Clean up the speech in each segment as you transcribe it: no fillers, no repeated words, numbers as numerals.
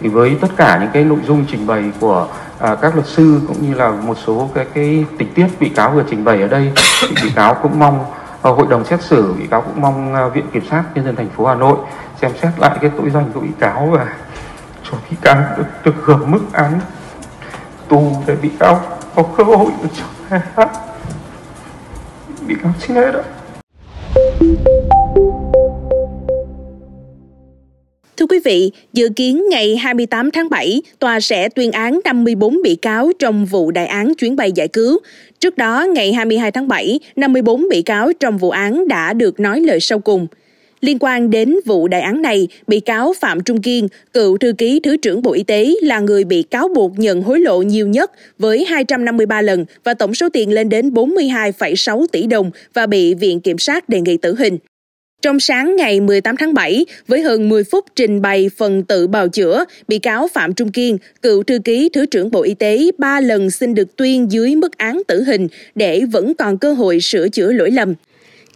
Thì với tất cả những cái nội dung trình bày của các luật sư cũng như là một số cái tình tiết bị cáo vừa trình bày ở đây, thì bị cáo cũng mong hội đồng xét xử, bị cáo cũng mong Viện Kiểm sát nhân dân thành phố Hà Nội xem xét lại cái tội danh của bị cáo và cho bị cáo được hưởng mức án tù để bị cáo có cơ hội được trở lại. Bị cáo xin hết ạ. Thưa quý vị, dự kiến ngày 28 tháng 7, tòa sẽ tuyên án 54 bị cáo trong vụ đại án chuyến bay giải cứu. Trước đó, ngày 22 tháng 7, 54 bị cáo trong vụ án đã được nói lời sau cùng. Liên quan đến vụ đại án này, bị cáo Phạm Trung Kiên, cựu thư ký Thứ trưởng Bộ Y tế, là người bị cáo buộc nhận hối lộ nhiều nhất với 253 lần và tổng số tiền lên đến 42,6 tỷ đồng và bị Viện Kiểm sát đề nghị tử hình. Trong sáng ngày 18 tháng 7, với hơn 10 phút trình bày phần tự bào chữa, bị cáo Phạm Trung Kiên, cựu thư ký Thứ trưởng Bộ Y tế, 3 lần xin được tuyên dưới mức án tử hình để vẫn còn cơ hội sửa chữa lỗi lầm.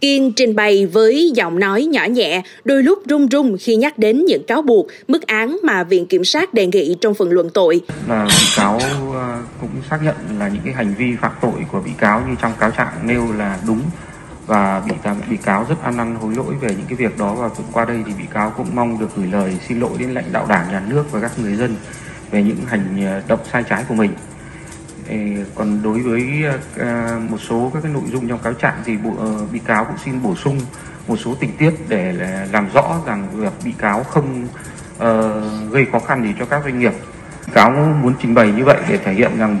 Kiên trình bày với giọng nói nhỏ nhẹ, đôi lúc run run khi nhắc đến những cáo buộc, mức án mà Viện Kiểm sát đề nghị trong phần luận tội. Là bị cáo cũng xác nhận là những cái hành vi phạm tội của bị cáo như trong cáo trạng nêu là đúng, và bị cáo rất ăn năn hối lỗi về những cái việc đó, và qua đây thì bị cáo cũng mong được gửi lời xin lỗi đến lãnh đạo Đảng, Nhà nước và các người dân về những hành động sai trái của mình. Còn đối với một số các cái nội dung trong cáo trạng thì bị cáo cũng xin bổ sung một số tình tiết để làm rõ rằng việc bị cáo không gây khó khăn gì cho các doanh nghiệp. Bị cáo muốn trình bày như vậy để thể hiện rằng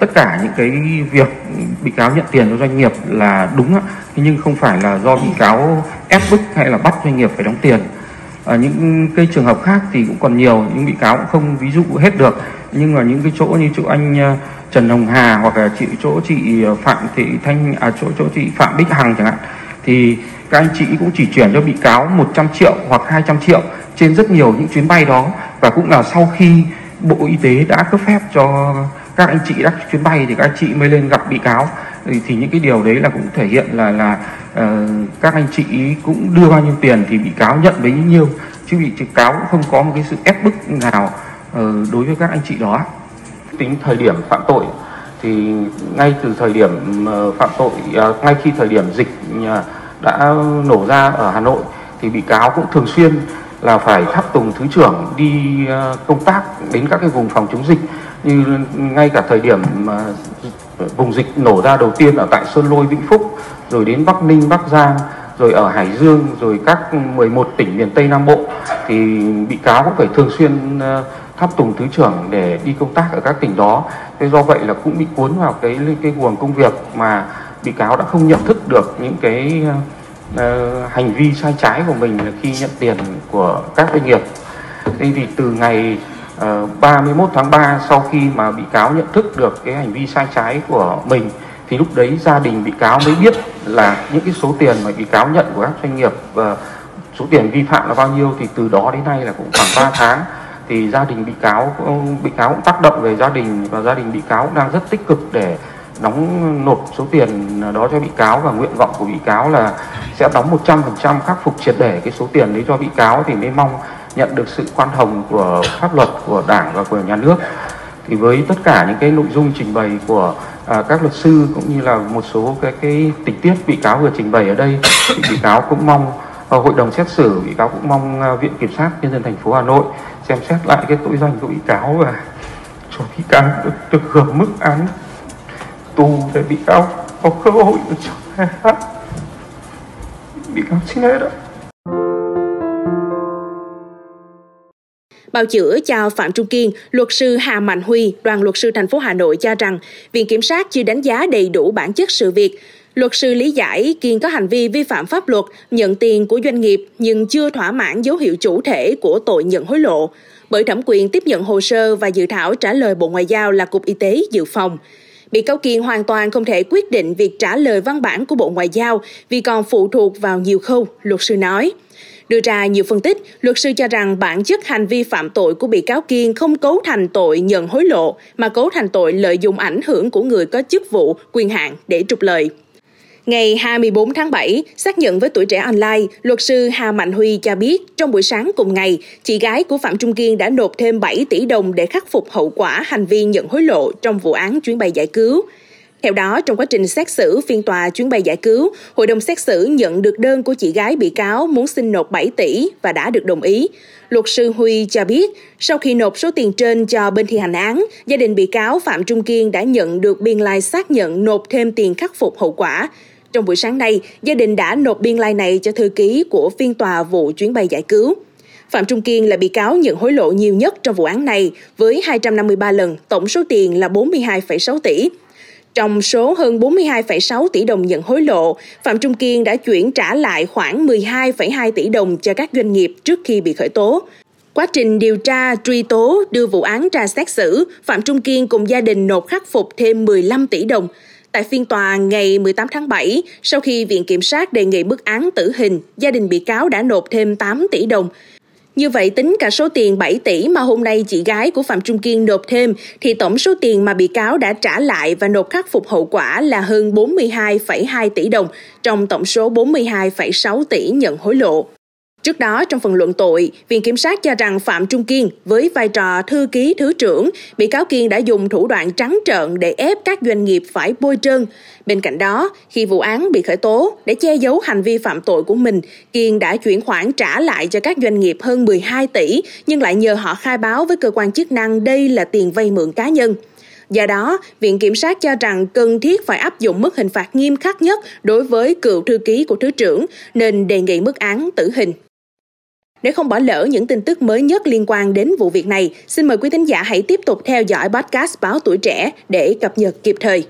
tất cả những cái việc bị cáo nhận tiền cho doanh nghiệp là đúng, nhưng không phải là do bị cáo ép bức hay là bắt doanh nghiệp phải đóng tiền. Những cái trường hợp khác thì cũng còn nhiều, những bị cáo cũng không ví dụ hết được, nhưng mà những cái chỗ như chỗ anh Trần Hồng Hà hoặc là chị Phạm Thị Thanh, chỗ chị Phạm Bích Hằng chẳng hạn, thì các anh chị cũng chỉ chuyển cho bị cáo 100 triệu hoặc 200 triệu trên rất nhiều những chuyến bay đó, và cũng là sau khi Bộ Y tế đã cấp phép cho các anh chị đáp chuyến bay thì các anh chị mới lên gặp bị cáo. Thì những cái điều đấy là cũng thể hiện là các anh chị cũng đưa bao nhiêu tiền thì bị cáo nhận bấy nhiêu, chứ bị cáo cũng không có một cái sự ép bức nào đối với các anh chị đó. Tính thời điểm phạm tội thì ngay từ thời điểm phạm tội, ngay khi thời điểm dịch đã nổ ra ở Hà Nội thì bị cáo cũng thường xuyên là phải tháp tùng Thứ trưởng đi công tác đến các cái vùng phòng chống dịch, như ngay cả thời điểm vùng dịch nổ ra đầu tiên ở tại Sơn Lôi, Vĩnh Phúc, rồi đến Bắc Ninh, Bắc Giang, rồi ở Hải Dương, rồi các 11 tỉnh miền Tây Nam Bộ, thì bị cáo cũng phải thường xuyên tháp tùng Thứ trưởng để đi công tác ở các tỉnh đó. Thế do vậy là cũng bị cuốn vào cái guồng công việc mà bị cáo đã không nhận thức được những cái hành vi sai trái của mình khi nhận tiền của các doanh nghiệp. Thế thì từ ngày 31 tháng 3, sau khi mà bị cáo nhận thức được cái hành vi sai trái của mình, thì lúc đấy gia đình bị cáo mới biết là những cái số tiền mà bị cáo nhận của các doanh nghiệp và số tiền vi phạm là bao nhiêu. Thì từ đó đến nay là cũng khoảng 3 tháng thì gia đình bị cáo cũng tác động về gia đình, và gia đình bị cáo đang rất tích cực để đóng nộp số tiền đó cho bị cáo, và nguyện vọng của bị cáo là sẽ đóng 100% khắc phục triệt để cái số tiền đấy cho bị cáo thì mới mong nhận được sự khoan hồng của pháp luật, của Đảng và của Nhà nước. Thì với tất cả những cái nội dung trình bày của các luật sư cũng như là một số cái tình tiết bị cáo vừa trình bày ở đây, thì bị cáo cũng mong hội đồng xét xử, bị cáo cũng mong Viện Kiểm sát nhân dân thành phố Hà Nội xem xét lại cái tội danh của bị cáo và cho bị cáo được hưởng mức án tù để bị cáo có cơ hội được trở lại. Bị cáo xin hết ạ. Bào chữa cho Phạm Trung Kiên, luật sư Hà Mạnh Huy, đoàn luật sư thành phố Hà Nội cho rằng Viện Kiểm sát chưa đánh giá đầy đủ bản chất sự việc. Luật sư lý giải Kiên có hành vi vi phạm pháp luật, nhận tiền của doanh nghiệp nhưng chưa thỏa mãn dấu hiệu chủ thể của tội nhận hối lộ, bởi thẩm quyền tiếp nhận hồ sơ và dự thảo trả lời Bộ Ngoại giao là Cục Y tế dự phòng. Bị cáo Kiên hoàn toàn không thể quyết định việc trả lời văn bản của Bộ Ngoại giao vì còn phụ thuộc vào nhiều khâu, luật sư nói. Đưa ra nhiều phân tích, luật sư cho rằng bản chất hành vi phạm tội của bị cáo Kiên không cấu thành tội nhận hối lộ, mà cấu thành tội lợi dụng ảnh hưởng của người có chức vụ, quyền hạn để trục lợi. Ngày 24 tháng 7, xác nhận với Tuổi Trẻ Online, luật sư Hà Mạnh Huy cho biết trong buổi sáng cùng ngày, chị gái của Phạm Trung Kiên đã nộp thêm 7 tỷ đồng để khắc phục hậu quả hành vi nhận hối lộ trong vụ án chuyến bay giải cứu. Theo đó, trong quá trình xét xử phiên tòa chuyến bay giải cứu, hội đồng xét xử nhận được đơn của chị gái bị cáo muốn xin nộp 7 tỷ và đã được đồng ý. Luật sư Huy cho biết, sau khi nộp số tiền trên cho bên thi hành án, gia đình bị cáo Phạm Trung Kiên đã nhận được biên lai xác nhận nộp thêm tiền khắc phục hậu quả. Trong buổi sáng nay, gia đình đã nộp biên lai này cho thư ký của phiên tòa vụ chuyến bay giải cứu. Phạm Trung Kiên là bị cáo nhận hối lộ nhiều nhất trong vụ án này, với 253 lần, tổng số tiền là 42,6 tỷ. Trong số hơn 42,6 tỷ đồng nhận hối lộ, Phạm Trung Kiên đã chuyển trả lại khoảng 12,2 tỷ đồng cho các doanh nghiệp trước khi bị khởi tố. Quá trình điều tra, truy tố, đưa vụ án ra xét xử, Phạm Trung Kiên cùng gia đình nộp khắc phục thêm 15 tỷ đồng. Tại phiên tòa ngày 18 tháng 7, sau khi Viện Kiểm sát đề nghị mức án tử hình, gia đình bị cáo đã nộp thêm 8 tỷ đồng. Như vậy, tính cả số tiền 7 tỷ mà hôm nay chị gái của Phạm Trung Kiên nộp thêm, thì tổng số tiền mà bị cáo đã trả lại và nộp khắc phục hậu quả là hơn 42,2 tỷ đồng, trong tổng số 42,6 tỷ nhận hối lộ. Trước đó, trong phần luận tội, Viện Kiểm sát cho rằng Phạm Trung Kiên, với vai trò thư ký thứ trưởng, bị cáo Kiên đã dùng thủ đoạn trắng trợn để ép các doanh nghiệp phải bôi trơn. Bên cạnh đó, khi vụ án bị khởi tố, để che giấu hành vi phạm tội của mình, Kiên đã chuyển khoản trả lại cho các doanh nghiệp hơn 12 tỷ, nhưng lại nhờ họ khai báo với cơ quan chức năng đây là tiền vay mượn cá nhân. Do đó, Viện Kiểm sát cho rằng cần thiết phải áp dụng mức hình phạt nghiêm khắc nhất đối với cựu thư ký của Thứ trưởng, nên đề nghị mức án tử hình. Để không bỏ lỡ những tin tức mới nhất liên quan đến vụ việc này, xin mời quý thính giả hãy tiếp tục theo dõi podcast Báo Tuổi Trẻ để cập nhật kịp thời.